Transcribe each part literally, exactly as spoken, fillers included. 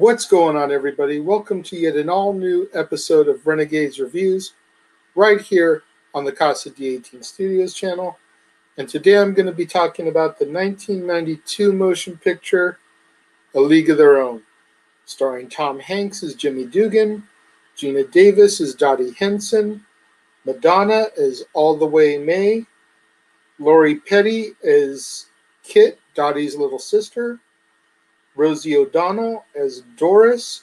What's going on, everybody? Welcome to yet an all-new episode of Renegades Reviews, right here on the Casa D eighteen Studios channel. And today I'm going to be talking about the nineteen ninety-two motion picture, A League of Their Own, starring Tom Hanks as Jimmy Dugan, Gina Davis as Dottie Henson, Madonna as All the Way May, Lori Petty as Kit, Dottie's little sister, Rosie O'Donnell as Doris,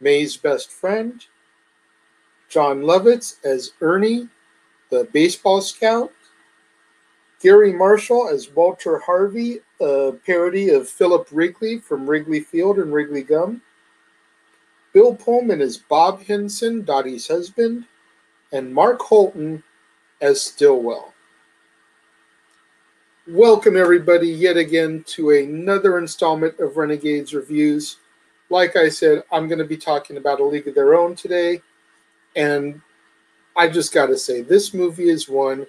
May's best friend, John Lovitz as Ernie, the baseball scout, Gary Marshall as Walter Harvey, a parody of Philip Wrigley from Wrigley Field and Wrigley Gum, Bill Pullman as Bob Henson, Dottie's husband, and Mark Holton as Stillwell. Welcome, everybody, yet again to another installment of Renegades Reviews. Like I said, I'm going to be talking about A League of Their Own today. And I just got to say, this movie is one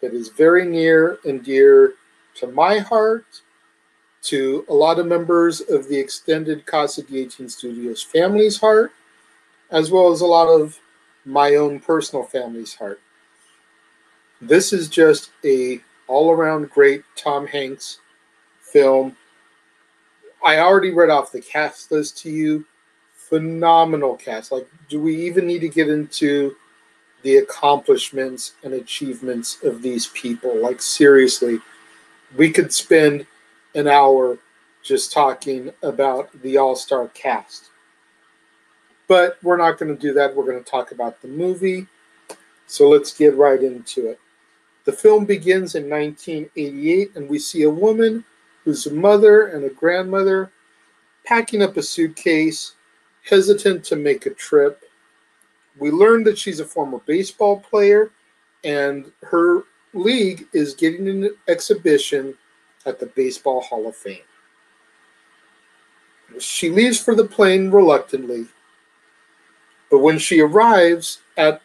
that is very near and dear to my heart, to a lot of members of the extended Casa D eighteen Studios family's heart, as well as a lot of my own personal family's heart. This is just a all-around great Tom Hanks film. I already read off the cast list to you. Phenomenal cast. Like, do we even need to get into the accomplishments and achievements of these people? Like, seriously, we could spend an hour just talking about the all-star cast. But we're not going to do that. We're going to talk about the movie. So let's get right into it. The film begins in nineteen eighty-eight, and we see a woman who's a mother and a grandmother packing up a suitcase, hesitant to make a trip. We learn that she's a former baseball player, and her league is getting an exhibition at the Baseball Hall of Fame. She leaves for the plane reluctantly, but when she arrives at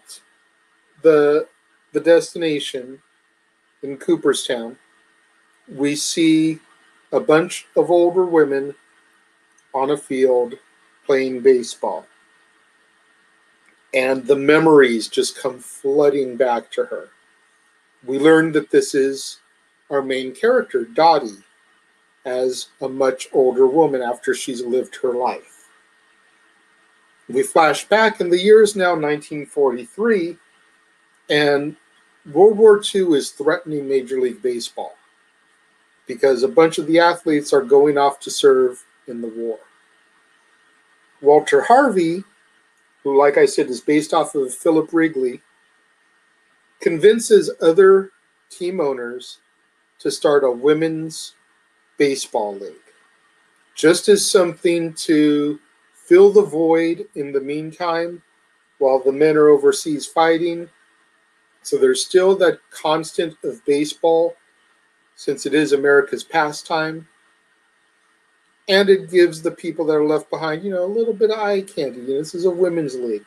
the, the destination, in Cooperstown, we see a bunch of older women on a field playing baseball. And the memories just come flooding back to her. We learn that this is our main character, Dottie, as a much older woman after she's lived her life. We flash back, and the year is now nineteen forty-three, and World War Two is threatening Major League Baseball because a bunch of the athletes are going off to serve in the war. Walter Harvey, who, like I said, is based off of Philip Wrigley, convinces other team owners to start a women's baseball league, just as something to fill the void in the meantime while the men are overseas fighting. So there's still that constant of baseball, since it is America's pastime. And it gives the people that are left behind, you know, a little bit of eye candy. You know, this is a women's league.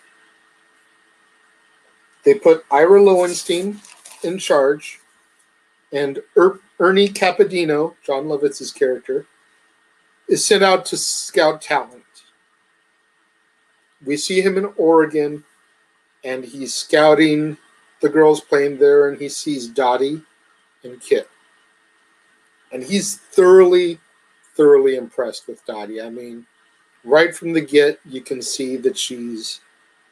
They put Ira Lowenstein in charge, and er- Ernie Capadino, John Lovitz's character, is sent out to scout talent. We see him in Oregon, and he's scouting the girls playing there, and he sees Dottie and Kit. And he's thoroughly, thoroughly impressed with Dottie. I mean, right from the get, you can see that she's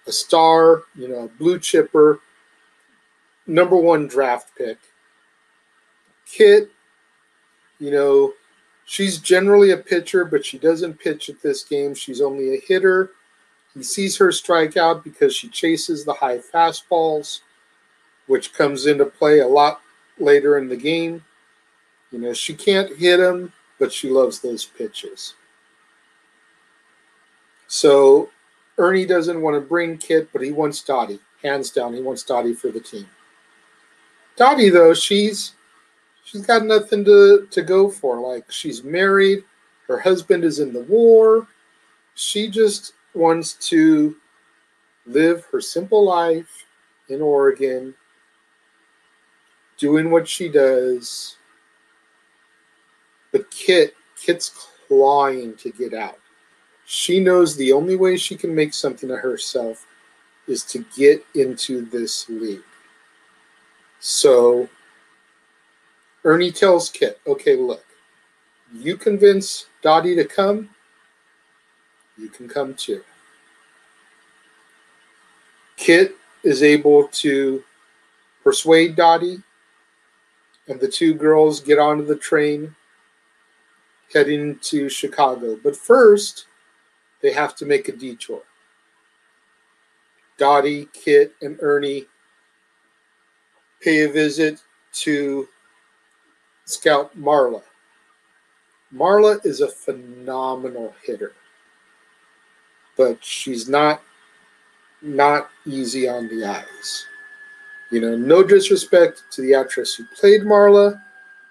a star, you know, a blue chipper, number one draft pick. Kit, you know, she's generally a pitcher, but she doesn't pitch at this game. She's only a hitter. He sees her strike out because she chases the high fastballs, which comes into play a lot later in the game. You know, she can't hit him, but she loves those pitches. So Ernie doesn't want to bring Kit, but he wants Dottie. Hands down, he wants Dottie for the team. Dottie, though, she's she's got nothing to, to go for. Like, she's married. Her husband is in the war. She just wants to live her simple life in Oregon, doing what she does. But Kit, Kit's clawing to get out. She knows the only way she can make something of herself is to get into this league. So Ernie tells Kit, okay, look, you convince Dottie to come, you can come too. Kit is able to persuade Dottie, and the two girls get onto the train heading to Chicago. But first, they have to make a detour. Dottie, Kit, and Ernie pay a visit to scout Marla. Marla is a phenomenal hitter, but she's not not easy on the eyes. You know, no disrespect to the actress who played Marla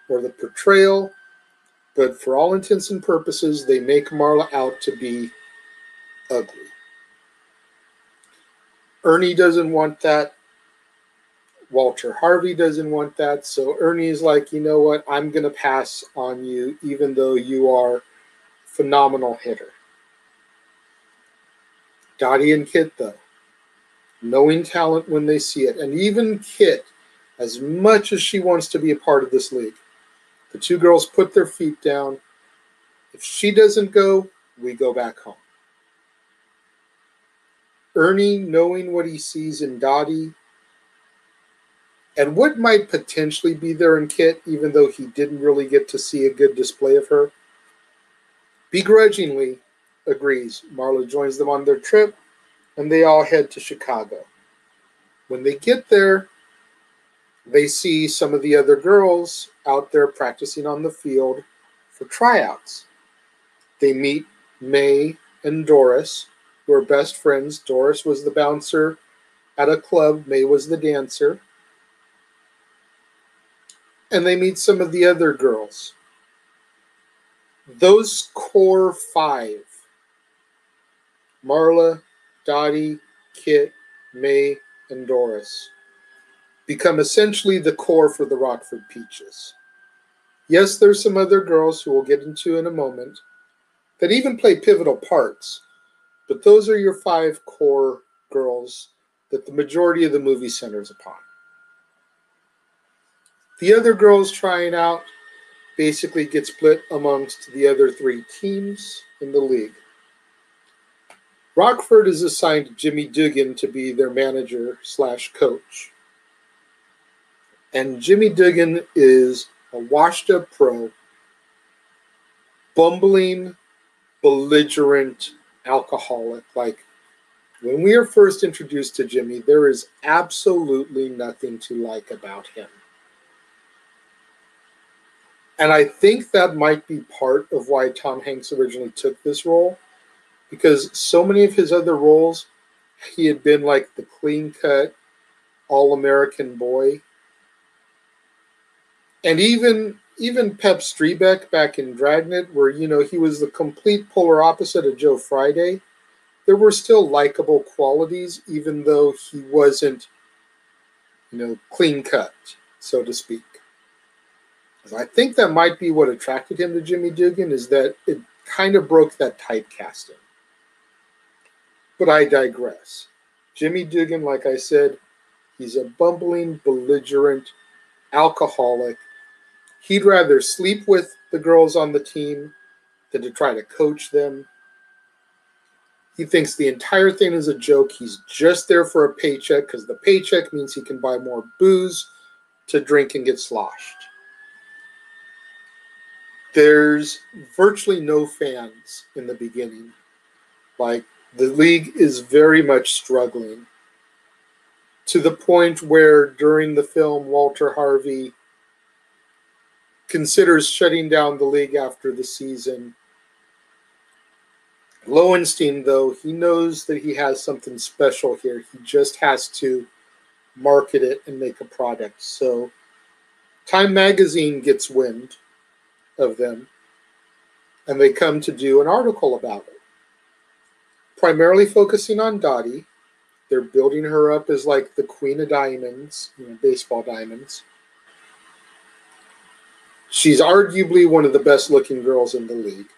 or the portrayal, but for all intents and purposes, they make Marla out to be ugly. Ernie doesn't want that. Walter Harvey doesn't want that. So Ernie's like, you know what? I'm going to pass on you, even though you are a phenomenal hitter. Dottie and Kit, though, knowing talent when they see it. And even Kit, as much as she wants to be a part of this league, the two girls put their feet down. If she doesn't go, we go back home. Ernie, knowing what he sees in Dottie and what might potentially be there in Kit, even though he didn't really get to see a good display of her, begrudgingly agrees. Marla joins them on their trip, and they all head to Chicago. When they get there, they see some of the other girls out there practicing on the field for tryouts. They meet May and Doris, who are best friends. Doris was the bouncer at a club. May was the dancer. And they meet some of the other girls. Those core five, Marla, Dottie, Kit, May, and Doris, become essentially the core for the Rockford Peaches. Yes, there's some other girls who we'll get into in a moment that even play pivotal parts, but those are your five core girls that the majority of the movie centers upon. The other girls trying out basically get split amongst the other three teams in the league. Rockford is assigned Jimmy Dugan to be their manager slash coach. And Jimmy Dugan is a washed-up pro, bumbling, belligerent alcoholic. Like, when we are first introduced to Jimmy, there is absolutely nothing to like about him. And I think that might be part of why Tom Hanks originally took this role, because so many of his other roles, he had been like the clean-cut, all-American boy. And even even Pep Strebeck back in Dragnet, where, you know, he was the complete polar opposite of Joe Friday, there were still likable qualities, even though he wasn't, you know, clean-cut, so to speak. I think that might be what attracted him to Jimmy Dugan, is that it kind of broke that typecasting. But I digress. Jimmy Dugan, like I said, he's a bumbling, belligerent alcoholic. He'd rather sleep with the girls on the team than to try to coach them. He thinks the entire thing is a joke. He's just there for a paycheck, because the paycheck means he can buy more booze to drink and get sloshed. There's virtually no fans in the beginning. Like, the league is very much struggling, to the point where during the film, Walter Harvey considers shutting down the league after the season. Lowenstein, though, he knows that he has something special here. He just has to market it and make a product. So Time Magazine gets wind of them, and they come to do an article about it, primarily focusing on Dottie. They're building her up as like the queen of diamonds, you know, baseball diamonds. She's arguably one of the best looking girls in the league.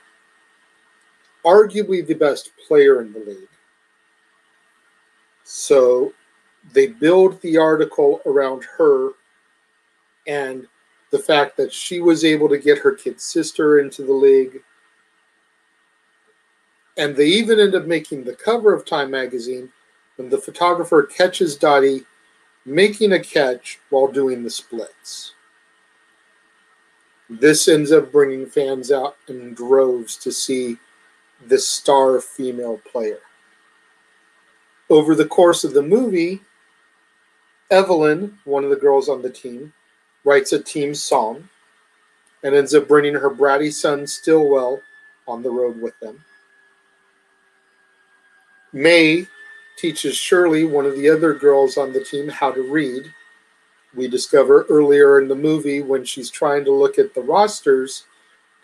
arguably the best player in the league. So they build the article around her and the fact that she was able to get her kid sister into the league. And they even end up making the cover of Time magazine when the photographer catches Dottie making a catch while doing the splits. This ends up bringing fans out in droves to see the star female player. Over the course of the movie, Evelyn, one of the girls on the team, writes a team song and ends up bringing her bratty son Stillwell on the road with them. May teaches Shirley, one of the other girls on the team, how to read. We discover earlier in the movie when she's trying to look at the rosters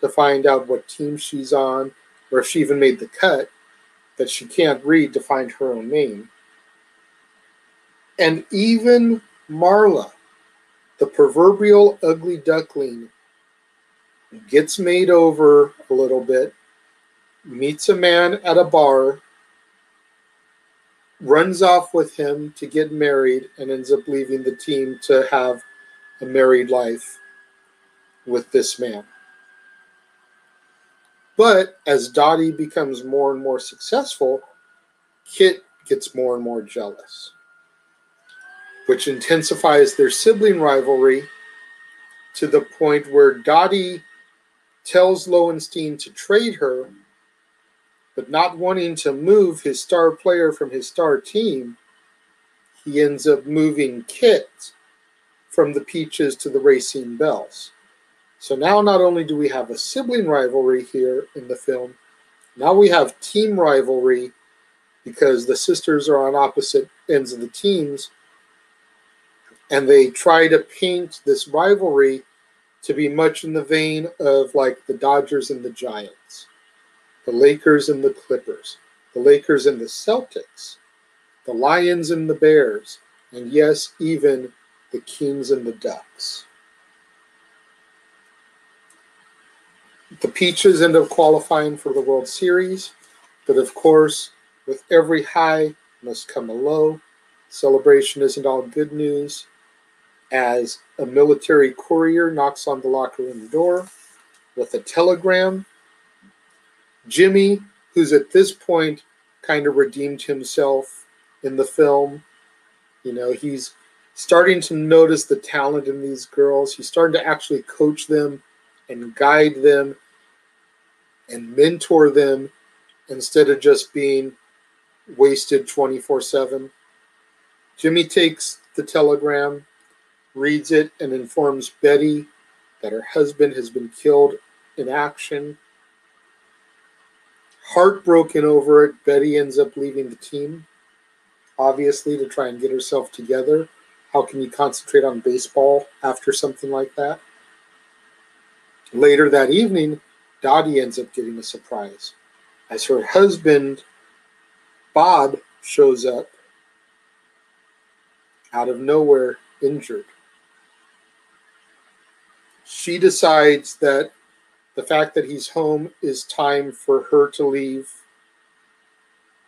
to find out what team she's on, or if she even made the cut, that she can't read to find her own name. And even Marla, the proverbial ugly duckling, gets made over a little bit, meets a man at a bar, runs off with him to get married, and ends up leaving the team to have a married life with this man. But as Dottie becomes more and more successful, Kit gets more and more jealous, which intensifies their sibling rivalry to the point where Dottie tells Lowenstein to trade her, but not wanting to move his star player from his star team, he ends up moving Kit from the Peaches to the Racine Belles. So now not only do we have a sibling rivalry here in the film, now we have team rivalry because the sisters are on opposite ends of the teams, and they try to paint this rivalry to be much in the vein of like the Dodgers and the Giants, the Lakers and the Clippers, the Lakers and the Celtics, the Lions and the Bears, and yes, even the Kings and the Ducks. The Peaches end up qualifying for the World Series, but of course, with every high must come a low. Celebration isn't all good news, as a military courier knocks on the locker room door with a telegram. Jimmy, who's at this point kind of redeemed himself in the film, you know, he's starting to notice the talent in these girls. He's starting to actually coach them and guide them and mentor them instead of just being wasted twenty-four seven. Jimmy takes the telegram, reads it, and informs Betty that her husband has been killed in action. Heartbroken over it, Betty ends up leaving the team, obviously, to try and get herself together. How can you concentrate on baseball after something like that? Later that evening, Dottie ends up getting a surprise as her husband, Bob, shows up out of nowhere, injured. She decides that the fact that he's home is time for her to leave.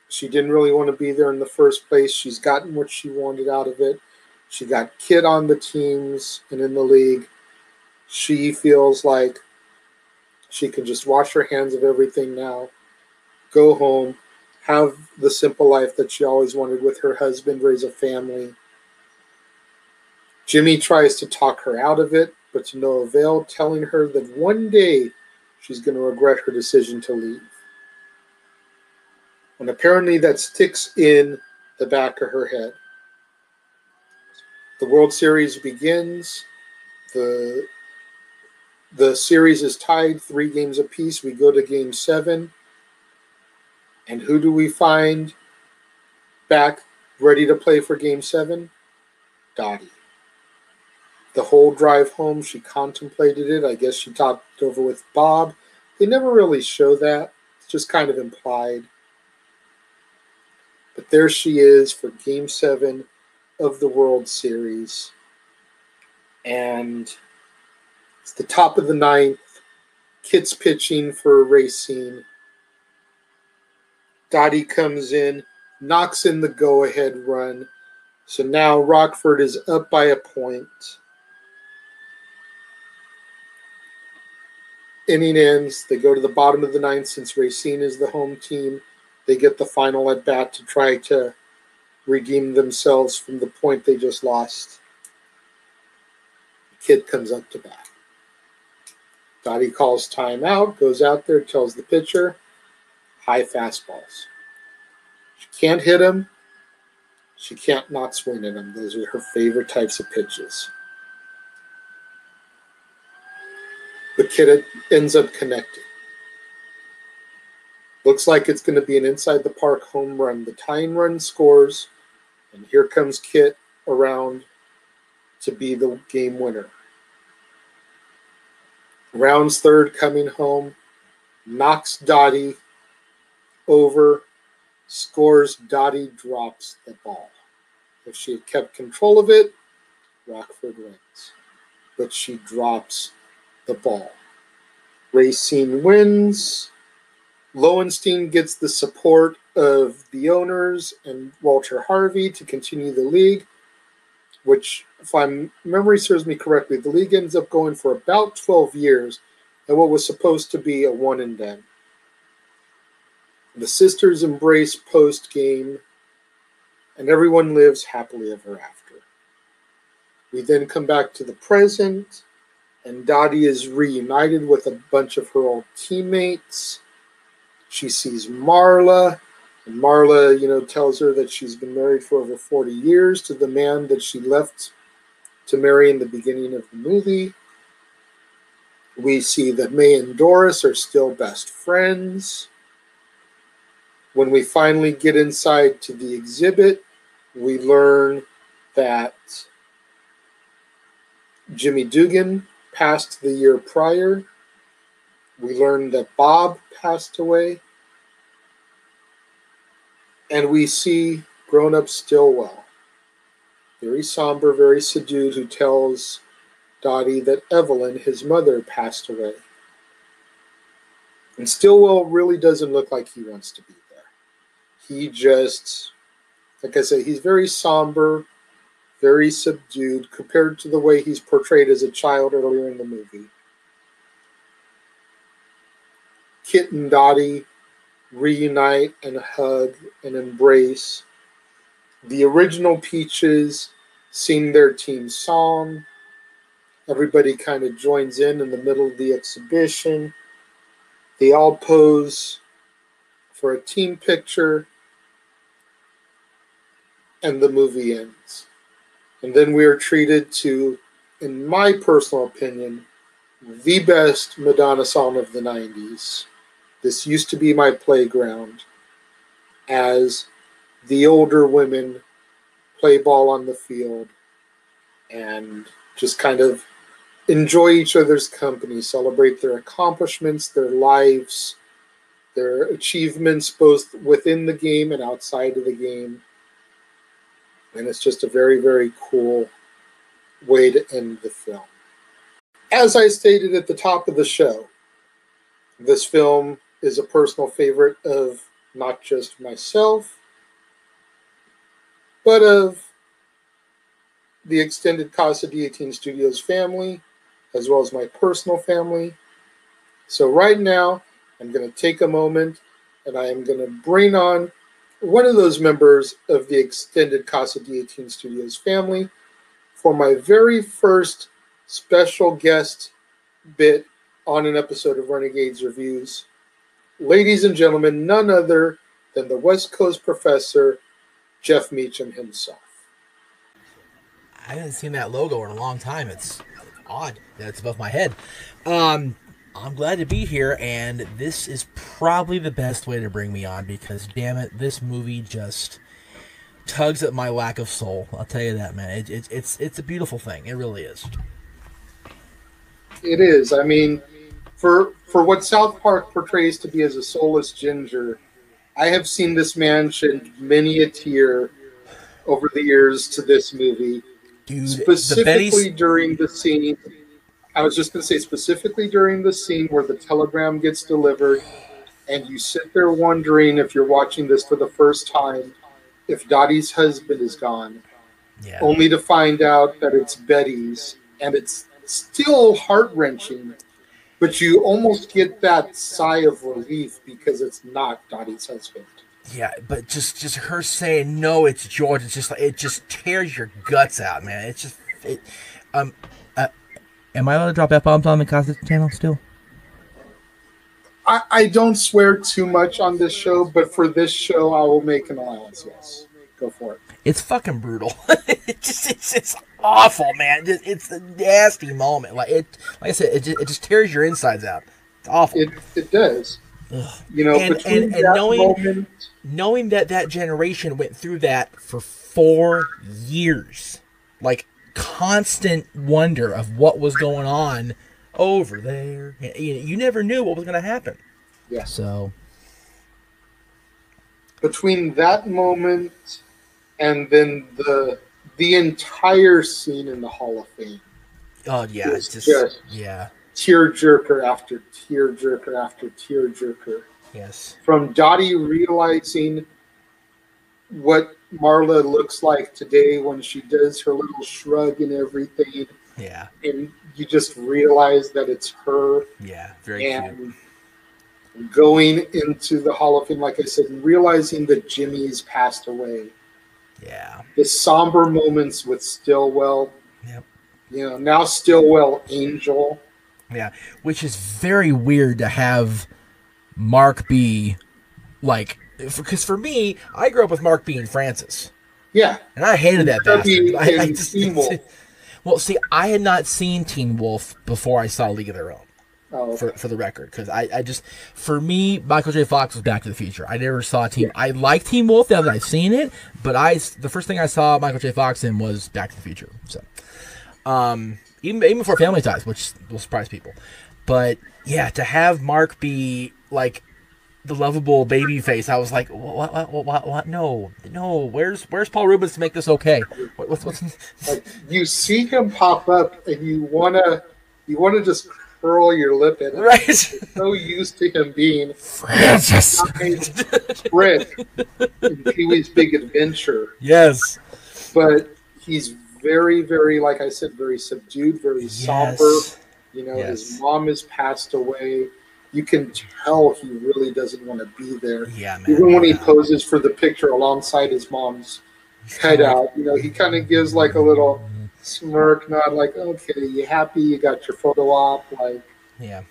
She didn't really want to be there in the first place. She's gotten what she wanted out of it. She got Kid on the teams and in the league. She feels like she can just wash her hands of everything now, go home, have the simple life that she always wanted with her husband, raise a family. Jimmy tries to talk her out of it, but to no avail, telling her that one day she's going to regret her decision to leave. And apparently that sticks in the back of her head. The World Series begins. The, the series is tied three games apiece. We go to game seven. And who do we find back ready to play for game seven? Dottie. The whole drive home, she contemplated it. I guess she talked it over with Bob. They never really show that. It's just kind of implied. But there she is for Game seven of the World Series. And it's the top of the ninth. Kit's pitching for Racine. Dottie comes in, knocks in the go-ahead run. So now Rockford is up by a point. Inning ends. They go to the bottom of the ninth. Since Racine is the home team, they get the final at bat to try to redeem themselves from the point they just lost. The kid comes up to bat. Dottie calls timeout, goes out there, tells the pitcher, high fastballs. She can't hit them. She can't not swing at them. Those are her favorite types of pitches. The kid ends up connecting. Looks like it's going to be an inside-the-park home run. The tying run scores, and here comes Kit around to be the game winner. Rounds third, coming home, knocks Dottie over, scores. Dottie drops the ball. If she had kept control of it, Rockford wins. But she drops the ball. Racine wins. Lowenstein gets the support of the owners and Walter Harvey to continue the league, which, if my memory serves me correctly, the league ends up going for about twelve years and what was supposed to be a one and done. The sisters embrace post-game, and everyone lives happily ever after. We then come back to the present, and Dottie is reunited with a bunch of her old teammates. She sees Marla, and Marla, you know, tells her that she's been married for over forty years to the man that she left to marry in the beginning of the movie. We see that May and Doris are still best friends. When we finally get inside to the exhibit, we learn that Jimmy Dugan passed the year prior. We learn that Bob passed away. And we see grown-up Stillwell, very somber, very subdued, who tells Dottie that Evelyn, his mother, passed away. And Stillwell really doesn't look like he wants to be there. He just, like I said, he's very somber, very subdued, compared to the way he's portrayed as a child earlier in the movie. Kit and Dottie reunite and hug and embrace. The original Peaches sing their team song. Everybody kind of joins in in the middle of the exhibition. They all pose for a team picture, and the movie ends. And then we are treated to, in my personal opinion, the best Madonna song of the nineties. This used to be my playground, as the older women play ball on the field and just kind of enjoy each other's company, celebrate their accomplishments, their lives, their achievements, both within the game and outside of the game. And it's just a very, very cool way to end the film. As I stated at the top of the show, this film is a personal favorite of not just myself, but of the extended Casa D eighteen Studios family, as well as my personal family. So right now, I'm going to take a moment, and I am going to bring on one of those members of the extended Casa D eighteen Studios family for my very first special guest bit on an episode of Renegades Reviews. Ladies and gentlemen, none other than the West Coast professor, Jeff Meacham himself. I haven't seen that logo in a long time. It's odd that it's above my head. Um, I'm glad to be here, and this is probably the best way to bring me on because, damn it, this movie just tugs at my lack of soul. I'll tell you that, man. It, it, it's, it's a beautiful thing. It really is. It is. I mean, for for what South Park portrays to be as a soulless ginger, I have seen this man shed many a tear over the years to this movie. Dude, specifically the during the scene, I was just going to say specifically during the scene where the telegram gets delivered and you sit there wondering, if you're watching this for the first time, if Dottie's husband is gone, yeah. only to find out that it's Betty's, and it's still heart-wrenching, but you almost get that sigh of relief because it's not Dottie's husband. Yeah, but just, just her saying, no, it's George, it's just like, it just tears your guts out, man. It's just, it, um, uh, am I allowed to drop F-bombs on the Casa channel still? I, I don't swear too much on this show, but for this show, I will make an allowance, yes. Go for it. It's fucking brutal. it just, it's, it's awful, man. It, it's a nasty moment. Like it, like I said, it just, it just tears your insides out. It's awful. It, it does. Ugh. You know, and, between and, and that knowing, moment, knowing that that generation went through that for four years, like constant wonder of what was going on over there. You, you never knew what was going to happen. Yeah. So between that moment and then the the entire scene in the Hall of Fame. Oh yeah, it's just, just yeah. Tearjerker after tearjerker after tearjerker. Yes. From Dottie realizing what Marla looks like today when she does her little shrug and everything. Yeah. And you just realize that it's her. Yeah. Very and cute. Going into the Hall of Fame, like I said, and realizing that Jimmy's passed away. Yeah. The somber moments with Stillwell. Yep. You know, now Stillwell Angel. Yeah. Which is very weird to have Mark be like, because for me, I grew up with Mark being Francis. Yeah. And I hated that bastard. I, I just, Teen Wolf. Well, see, I had not seen Teen Wolf before I saw League of Their Own. Oh, okay. For for the record, because I, I just, for me, Michael J. Fox was Back to the Future. I never saw Team. Yeah. I like Teen Wolf now that I've seen it, but I the first thing I saw Michael J. Fox in was Back to the Future. So, um, even even before Family Ties, which will surprise people, but yeah, to have Mark be like the lovable baby face, I was like, what, what, what, what, what? No, no. Where's where's Paul Reubens to make this okay? What, what's what's? Like, you see him pop up, and you wanna you wanna just. Curl your lip at him. Right. You're so used to him being Francis Brick in Pee Wee's Big Adventure. Yes. But he's very, very, like I said, very subdued, very yes. somber. You know, yes. his mom has passed away. You can tell he really doesn't want to be there. Yeah, man. Even when yeah. he poses for the picture alongside his mom's cutout, you know, he kind of gives like a little smirk, nod, like, okay, you happy? You got your photo op, like, yeah.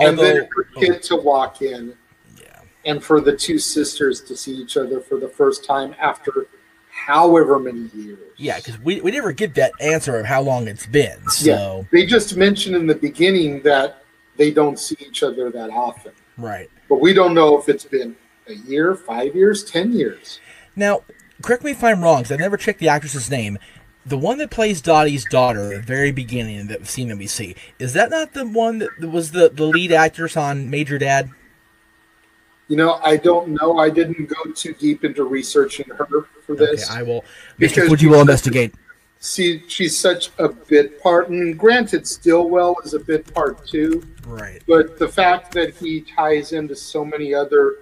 Although, and then for the kid to walk in, yeah, and for the two sisters to see each other for the first time after however many years, yeah, because we, we never get that answer of how long it's been. So yeah. They just mentioned in the beginning that they don't see each other that often, right? But we don't know if it's been a year, five years, ten years. Now, correct me if I'm wrong, because I've never checked the actress's name. The one that plays Dottie's daughter at the very beginning of the scene that we see, is that not the one that was the, the lead actress on Major Dad? You know, I don't know. I didn't go too deep into researching her for this. Okay, I will. Mister Would you will investigate? See, she's such a bit part, and granted, Stillwell is a bit part too. Right. But the fact that he ties into so many other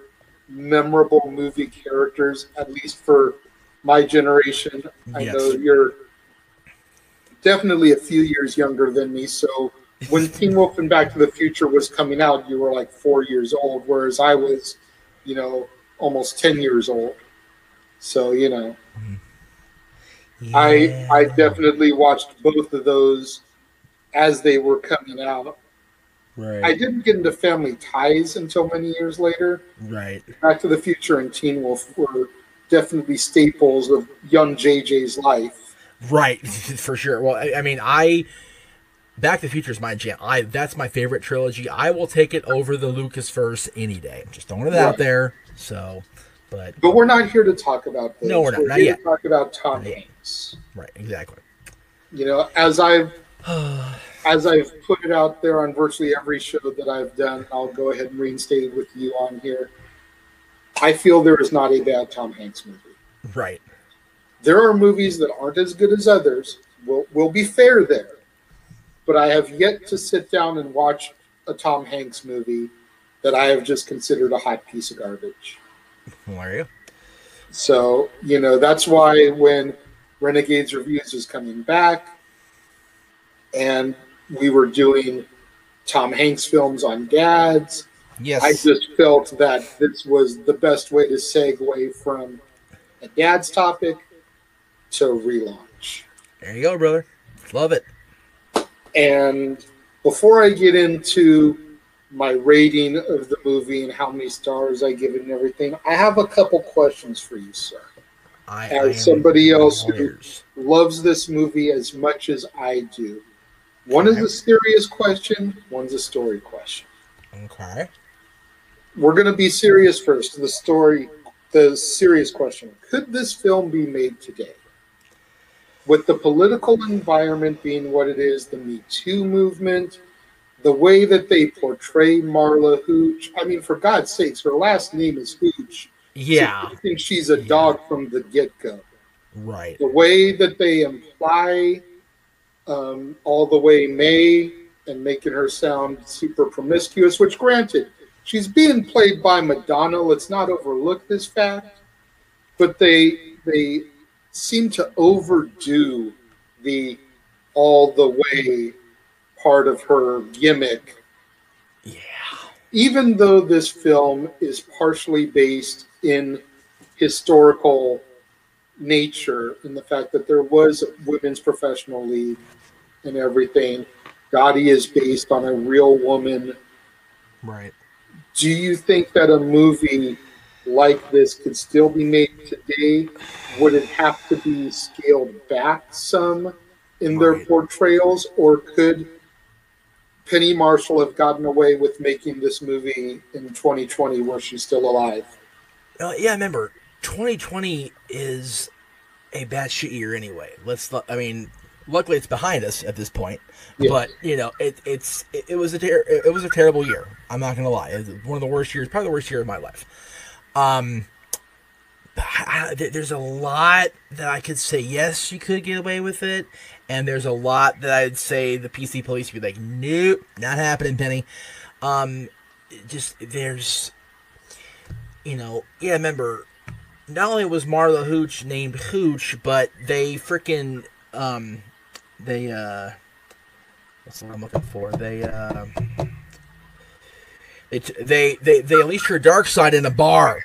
memorable movie characters, at least for my generation. I yes. know you're definitely a few years younger than me, so when Teen Wolf and Back to the Future was coming out, you were like four years old, whereas I was, you know, almost ten years old. So, you know, yeah. I I definitely watched both of those as they were coming out. Right. I didn't get into Family Ties until many years later. Right. Back to the Future and Teen Wolf were definitely staples of young J J's life. Right, for sure. Well, I, I mean, I Back to the Future is my jam. I that's my favorite trilogy. I will take it over the Lucasverse any day. I'm just throwing it right. out there. So, but but we're not here to talk about this. No, we're not. We're not here yet. To talk about Tom Hanks. Right. Exactly. You know, as I've as I've put it out there on virtually every show that I've done, I'll go ahead and reinstate it with you on here. I feel there is not a bad Tom Hanks movie. Right. There are movies that aren't as good as others. We'll, we'll be fair there. But I have yet to sit down and watch a Tom Hanks movie that I have just considered a hot piece of garbage. Where are you? So, you know, that's why when Renegades Reviews was coming back and we were doing Tom Hanks films on Gads, yes, I just felt that this was the best way to segue from a Gads topic to relaunch. There you go, brother. Love it. And before I get into my rating of the movie and how many stars I give it and everything, I have a couple questions for you, sir. I, as I somebody else lawyers. who loves this movie as much as I do, one okay. is a serious question, one's a story question. Okay. We're going to be serious first. The story, the serious question. Could this film be made today? With the political environment being what it is, the Me Too movement, the way that they portray Marla Hooch. I mean, for God's sakes, her last name is Hooch. Yeah. So I think she's a yeah. dog from the get-go. Right. The way that they imply um, all the way May and making her sound super promiscuous, which granted, she's being played by Madonna. Let's not overlook this fact. But they they... seem to overdo the all the way part of her gimmick. Yeah. Even though this film is partially based in historical nature and the fact that there was a women's professional league and everything, Gotti is based on a real woman. Right. Do you think that a movie like this could still be made today? Would it have to be scaled back some in their right. portrayals, or could Penny Marshall have gotten away with making this movie in twenty twenty where she's still alive? Uh, yeah, remember, twenty twenty is a batshit year anyway. Let's, I mean, luckily it's behind us at this point, yeah. but you know, it, it's, it, it was a, ter- it was a terrible year. I'm not going to lie. It was one of the worst years, probably the worst year of my life. Um, I, there's a lot that I could say, yes, you could get away with it. And there's a lot that I'd say the P C police would be like, nope, not happening, Penny. Um, just, there's, you know, yeah, remember, not only was Marla Hooch named Hooch, but they freaking, um, they, uh, what's the word I'm looking for? They, uh, They, they they they unleashed her dark side in a bar,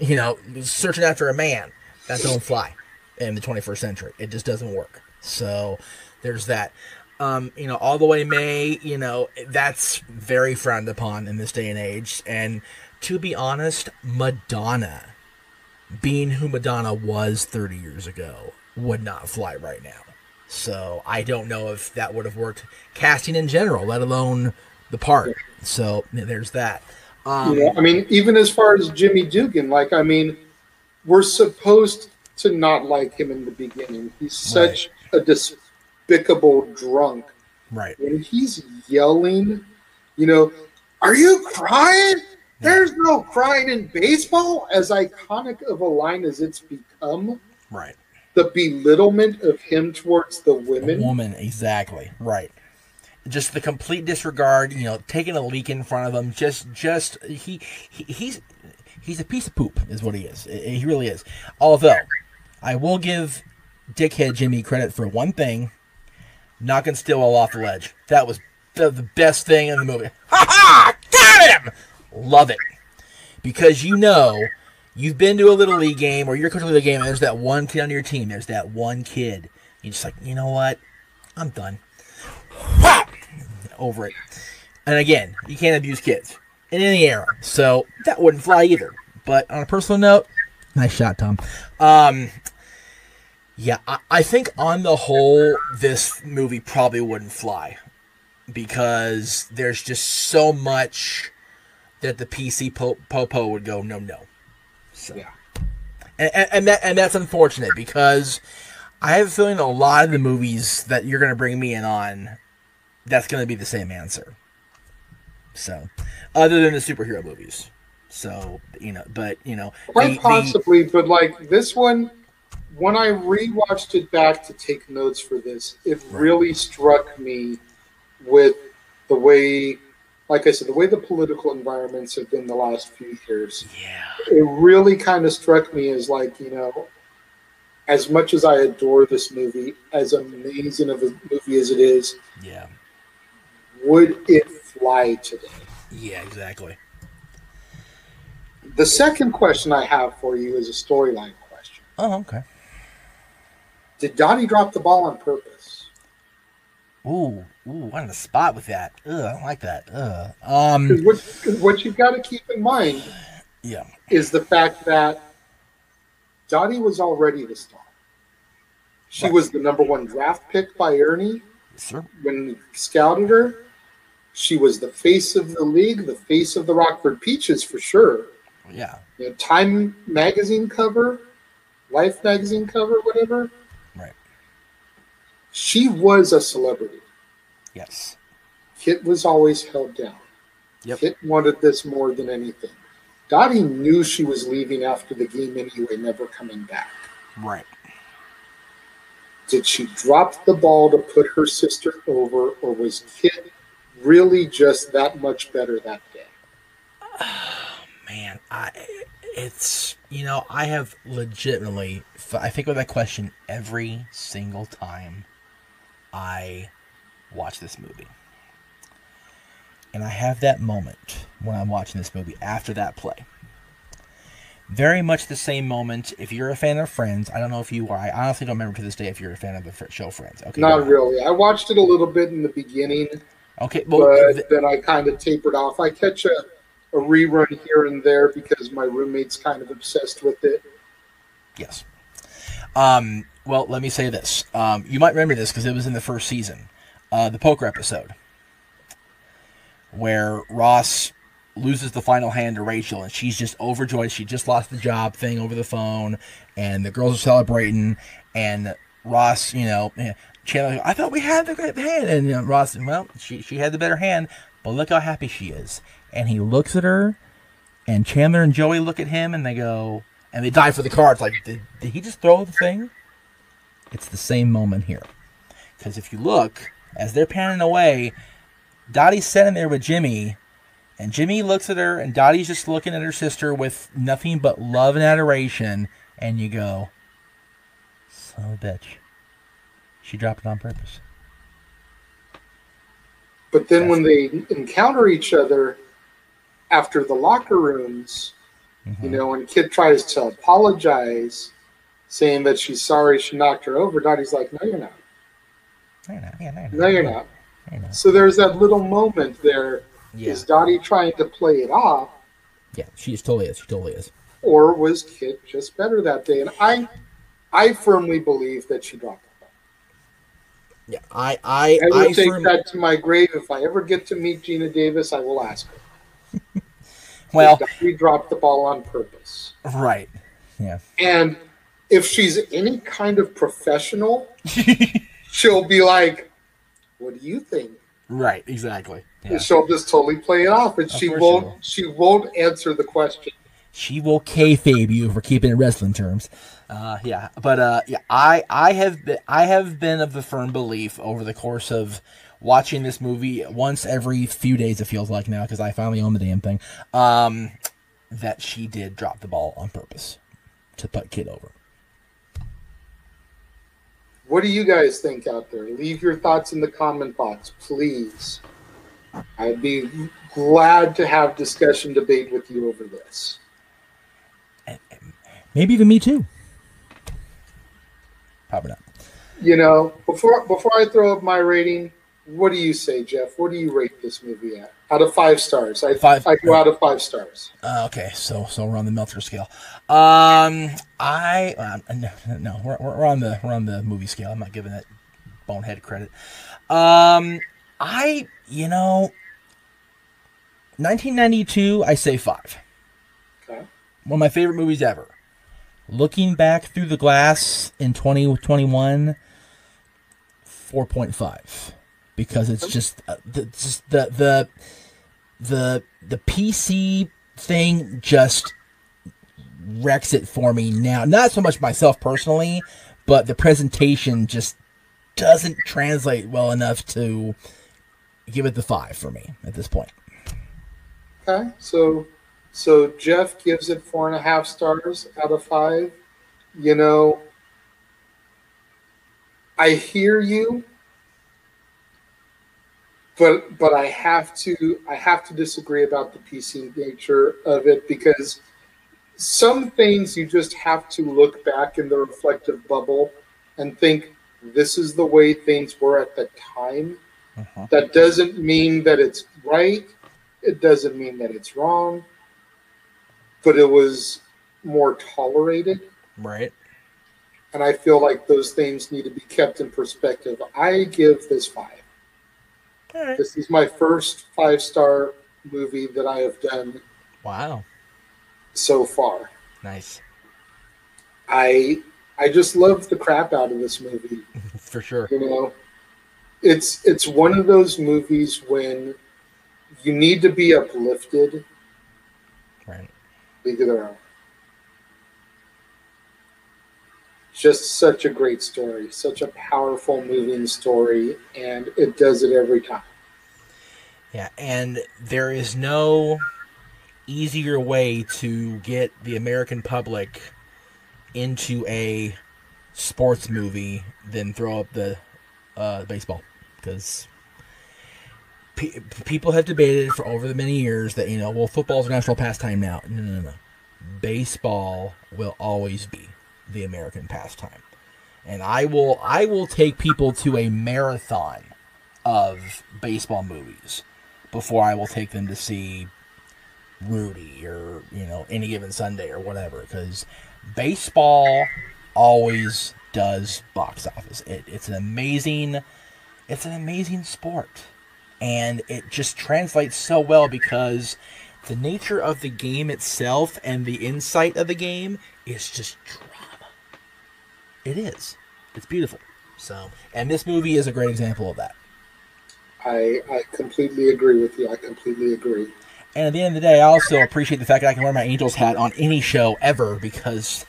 you know, searching after a man. That don't fly in the twenty-first century. It just doesn't work. So there's that. Um, you know, all the way May, you know, that's very frowned upon in this day and age. And to be honest, Madonna, being who Madonna was thirty years ago, would not fly right now. So I don't know if that would have worked casting in general, let alone the part. So there's that. Um, yeah, I mean, even as far as Jimmy Dugan, like, I mean, we're supposed to not like him in the beginning. He's such right. a despicable drunk. Right. When he's yelling, you know, "Are you crying? There's no crying in baseball." As iconic of a line as it's become. Right. The belittlement of him towards the women. The woman, exactly. Right. Just the complete disregard, you know, taking a leak in front of him. Just, just he, he, he's, he's a piece of poop, is what he is. He really is. Although, I will give Dickhead Jimmy credit for one thing: knocking Stillwell off the ledge. That was the, the best thing in the movie. Ha ha! Got him. Love it, because you know you've been to a little league game or you're coaching a little game, and there's that one kid on your team. There's that one kid. You're just like, you know what? I'm done. Ha! Over it. And again, you can't abuse kids in any era, so that wouldn't fly either. But on a personal note, nice shot, Tom. Um, yeah, I, I think on the whole, this movie probably wouldn't fly because there's just so much that the P C po-po would go, no, no. So, yeah. And, and, and, that, and that's unfortunate because I have a feeling a lot of the movies that you're going to bring me in on, that's going to be the same answer. So, other than the superhero movies. So, you know, but, you know. Quite the, possibly, the... but, like, this one, when I rewatched it back to take notes for this, it right. really struck me with the way like I said, the way the political environments have been the last few years, yeah. it really kind of struck me as like, you know, as much as I adore this movie, as amazing of a movie as it is, yeah, would it fly today? Yeah, exactly. The second question I have for you is a storyline question. Oh, okay. Did Dottie drop the ball on purpose? Ooh, ooh, I'm on the spot with that. Ugh, I don't like that. Ugh. Um, Cause what, cause what you've got to keep in mind yeah. is the fact that Dottie was already the star. She right. was the number one draft pick by Ernie yes, sir. when he scouted her. She was the face of the league, the face of the Rockford Peaches for sure. Yeah. You know, Time magazine cover, Life magazine cover, whatever. Right. She was a celebrity. Yes. Kit was always held down. Yep. Kit wanted this more than anything. Dottie knew she was leaving after the game anyway, never coming back. Right. Did she drop the ball to put her sister over, or was Kit really just that much better that day? Oh, man, I it's, you know, I have legitimately, I think of that question every single time I watch this movie. And I have that moment when I'm watching this movie after that play. Very much the same moment. If you're a fan of Friends, I don't know if you are. I honestly don't remember to this day if you're a fan of the show Friends. Okay, Not really. I watched it a little bit in the beginning. Okay, well, but then I kind of tapered off. I catch a, a rerun here and there because my roommate's kind of obsessed with it. Yes. Um, well, let me say this. Um, you might remember this because it was in the first season. Uh, the poker episode. Where Ross loses the final hand to Rachel, and she's just overjoyed. She just lost the job thing over the phone, and the girls are celebrating. And Ross, you know, Chandler, I thought we had the great hand. And you know, Ross, well, she she had the better hand, but look how happy she is. And he looks at her, and Chandler and Joey look at him, and they go, and they dive for the cards. Like, did, did he just throw the thing? It's the same moment here. Because if you look, as they're panning away, Dottie's sitting there with Jimmy, and Jimmy looks at her, and Dottie's just looking at her sister with nothing but love and adoration, and you go, son of a bitch. She dropped it on purpose. But then That's when it. they encounter each other after the locker rooms, mm-hmm. you know, and Kit tries to apologize, saying that she's sorry she knocked her over, Dottie's like, no, you're not. No, you're not. Yeah, no, you're not. No, you're not. So there's that little moment there. Yeah. Is Dottie trying to play it off? Yeah, she totally is. She totally is. Or was Kit just better that day? And I, I firmly believe that she dropped the ball. Yeah, I, I, I will I take firmly... that to my grave. If I ever get to meet Gina Davis, I will ask her. Well, she dropped the ball on purpose, right? Yeah. And if she's any kind of professional, she'll be like, what do you think? Right, exactly. Yeah. She'll just totally play it off, and of she won't. She, she won't answer the question. She will kayfabe you for keeping it wrestling terms. Uh, yeah, but uh, yeah, I, I have been, I have been of the firm belief over the course of watching this movie once every few days. It feels like now because I finally own the damn thing. Um, that she did drop the ball on purpose to put Kid over. What do you guys think out there? Leave your thoughts in the comment box, please. I'd be glad to have discussion, debate with you over this. Maybe even me too. Probably not. You know, before before I throw up my rating, what do you say, Jeff? What do you rate this movie at? Out of five stars. I five, I go out of five stars. Uh, okay, so so we're on the Meltzer scale. Um, I um, no no we're we're on the we're on the movie scale. I'm not giving that bonehead credit. Um, I you know, nineteen ninety-two. I say five. Okay. One of my favorite movies ever. Looking back through the glass in twenty twenty-one, four point five. Because it's just, uh, the, just the the the the P C thing just wrecks it for me now. Not so much myself personally, but the presentation just doesn't translate well enough to give it the five for me at this point. Okay, so so Jeff gives it four and a half stars out of five. You know, I hear you, but but I have to I have to disagree about the P C nature of it, because some things you just have to look back in the reflective bubble and think this is the way things were at the time. Uh-huh. That doesn't mean that it's right. It doesn't mean that it's wrong, but it was more tolerated. Right. And I feel like those things need to be kept in perspective. I give this five. All right. This is my first five-star movie that I have done. Wow. So far. Nice. I I just love the crap out of this movie. For sure. You know, it's it's one of those movies when you need to be uplifted. Right. League of Their Own. Just such a great story, such a powerful, moving story, and it does it every time. Yeah, and there is no easier way to get the American public into a sports movie than throw up the uh, baseball, because pe- people have debated for over the many years that, you know, well, football's a national pastime now. No, no, no. Baseball will always be the American pastime, and I will I will take people to a marathon of baseball movies before I will take them to see Rudy or, you know, Any Given Sunday or whatever, because baseball always does box office. It, it's an amazing it's an amazing sport, and it just translates so well because the nature of the game itself and the insight of the game is just. It is. It's beautiful. So, and this movie is a great example of that. I I completely agree with you. I completely agree. And at the end of the day, I also appreciate the fact that I can wear my Angels hat on any show ever, because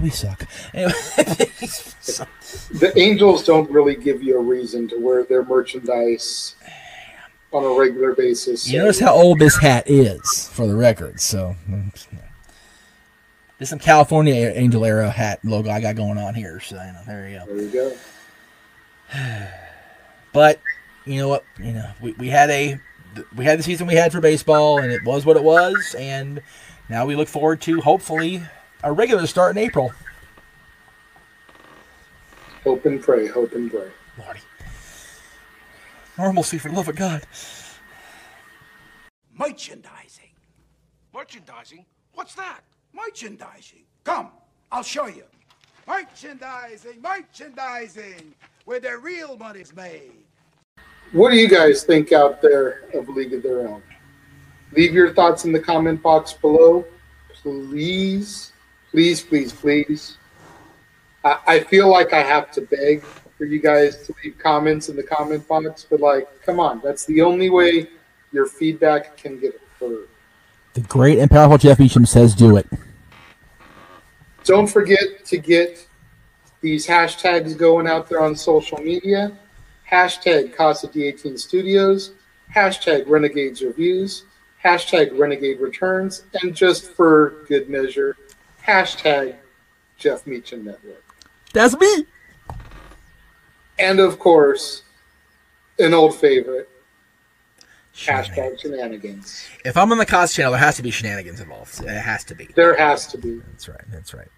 we suck. Anyway, so. The Angels don't really give you a reason to wear their merchandise on a regular basis. So. You notice how old this hat is, for the record. So. There's some California Angel Arrow hat logo I got going on here, so you know, there you go. There you go. But you know what? You know, we, we had a we had the season we had for baseball, and it was what it was. And now we look forward to hopefully a regular start in April. Hope and pray. Hope and pray. Lordy, normalcy for the love of God. Merchandising. Merchandising. What's that? Merchandising. Come, I'll show you. Merchandising, merchandising, where the real money's made. What do you guys think out there of League of Their Own? Leave your thoughts in the comment box below. Please, please, please, please. I, I feel like I have to beg for you guys to leave comments in the comment box, but like, come on. That's the only way your feedback can get heard. The great and powerful Jeff Meacham says do it. Don't forget to get these hashtags going out there on social media. Hashtag Casa D eighteen Studios. Hashtag Renegades Reviews. Hashtag Renegade Returns. And just for good measure, hashtag Jeff Meacham Network. That's me. And, of course, an old favorite. Hashtag shenanigans. If I'm on the Cos channel, there has to be shenanigans involved. It has to be. There has to be. That's right. That's right.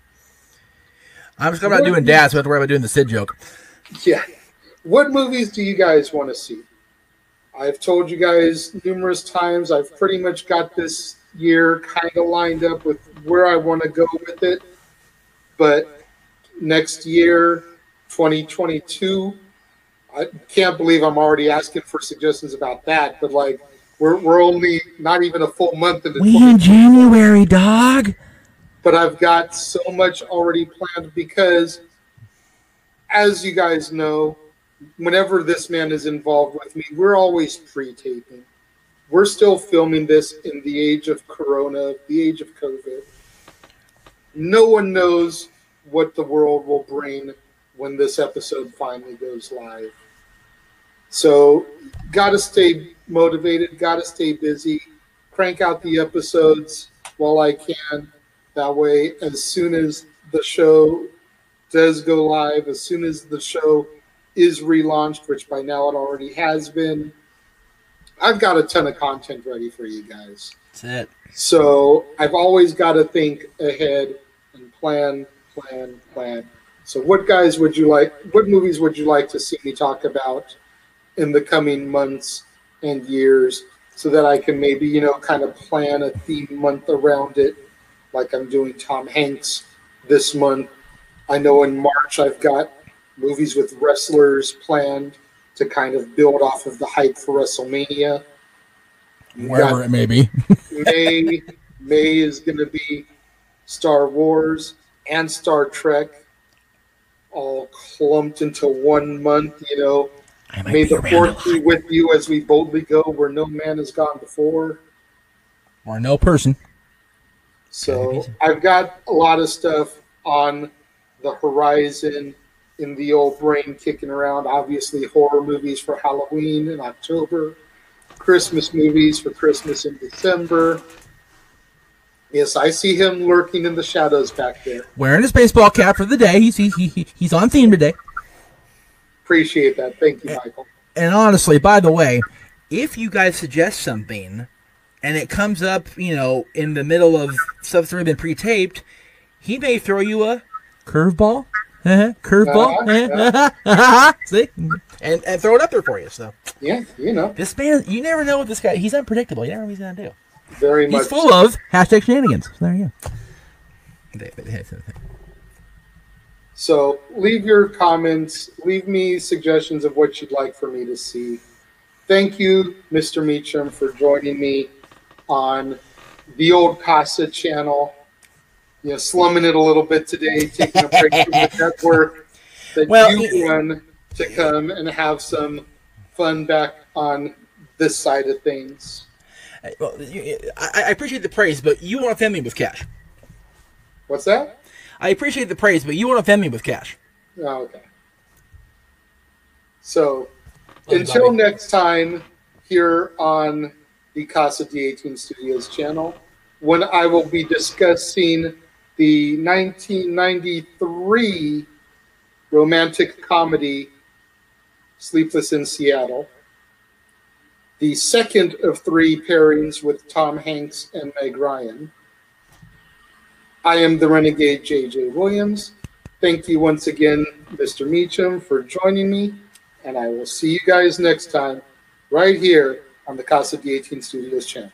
I'm just about doing dads. So I have to worry about doing the Sid joke. Yeah. What movies do you guys want to see? I've told you guys numerous times. I've pretty much got this year kind of lined up with where I want to go with it. But next year, twenty twenty-two. I can't believe I'm already asking for suggestions about that, but like we're we're only not even a full month into. We in January, dog. But I've got so much already planned because, as you guys know, whenever this man is involved with me, we're always pre-taping. We're still filming this in the age of Corona, the age of COVID. No one knows what the world will bring when this episode finally goes live. So, gotta stay motivated, gotta stay busy, crank out the episodes while I can. That way, as soon as the show does go live, as soon as the show is relaunched, which by now it already has been, I've got a ton of content ready for you guys. That's it. So I've always got to think ahead and plan, plan, plan. So what guys would you like, what movies would you like to see me talk about in the coming months and years so that I can maybe, you know, kind of plan a theme month around it, like I'm doing Tom Hanks this month. I know in March I've got movies with wrestlers planned to kind of build off of the hype for WrestleMania. Wherever it may be. May, May is going to be Star Wars and Star Trek all clumped into one month, you know. May the fourth be with you as we boldly go where no man has gone before. Or no person. So I've got a lot of stuff on the horizon in the old brain kicking around. Obviously horror movies for Halloween in October. Christmas movies for Christmas in December. Yes, I see him lurking in the shadows back there. Wearing his baseball cap for the day. He's, he, he, he's on theme today. Appreciate that. Thank you, and, Michael. And honestly, by the way, if you guys suggest something and it comes up, you know, in the middle of stuff that's already been pre-taped, he may throw you a curveball. Uh-huh. Curveball. Uh-huh. Uh-huh. See? And, and throw it up there for you. So yeah, you know. This man, you never know what this guy, he's unpredictable. You never know what he's going to do. Very much. He's full of hashtag shenanigans. So there you go. So leave your comments. Leave me suggestions of what you'd like for me to see. Thank you, Mister Meacham, for joining me on the old Casa channel. You know, slumming it a little bit today, taking a break from the network that well, you run to come and have some fun back on this side of things. Well, I appreciate the praise, but you won't offend me with cash. What's that? I appreciate the praise, but you won't offend me with cash. Oh, okay. So, Love until you, next time here on the Casa D eighteen Studios channel, when I will be discussing the nineteen ninety-three romantic comedy Sleepless in Seattle, the second of three pairings with Tom Hanks and Meg Ryan. I am the Renegade J J. Williams. Thank you once again, Mister Meacham, for joining me, and I will see you guys next time right here on the Casa D eighteen Studios channel.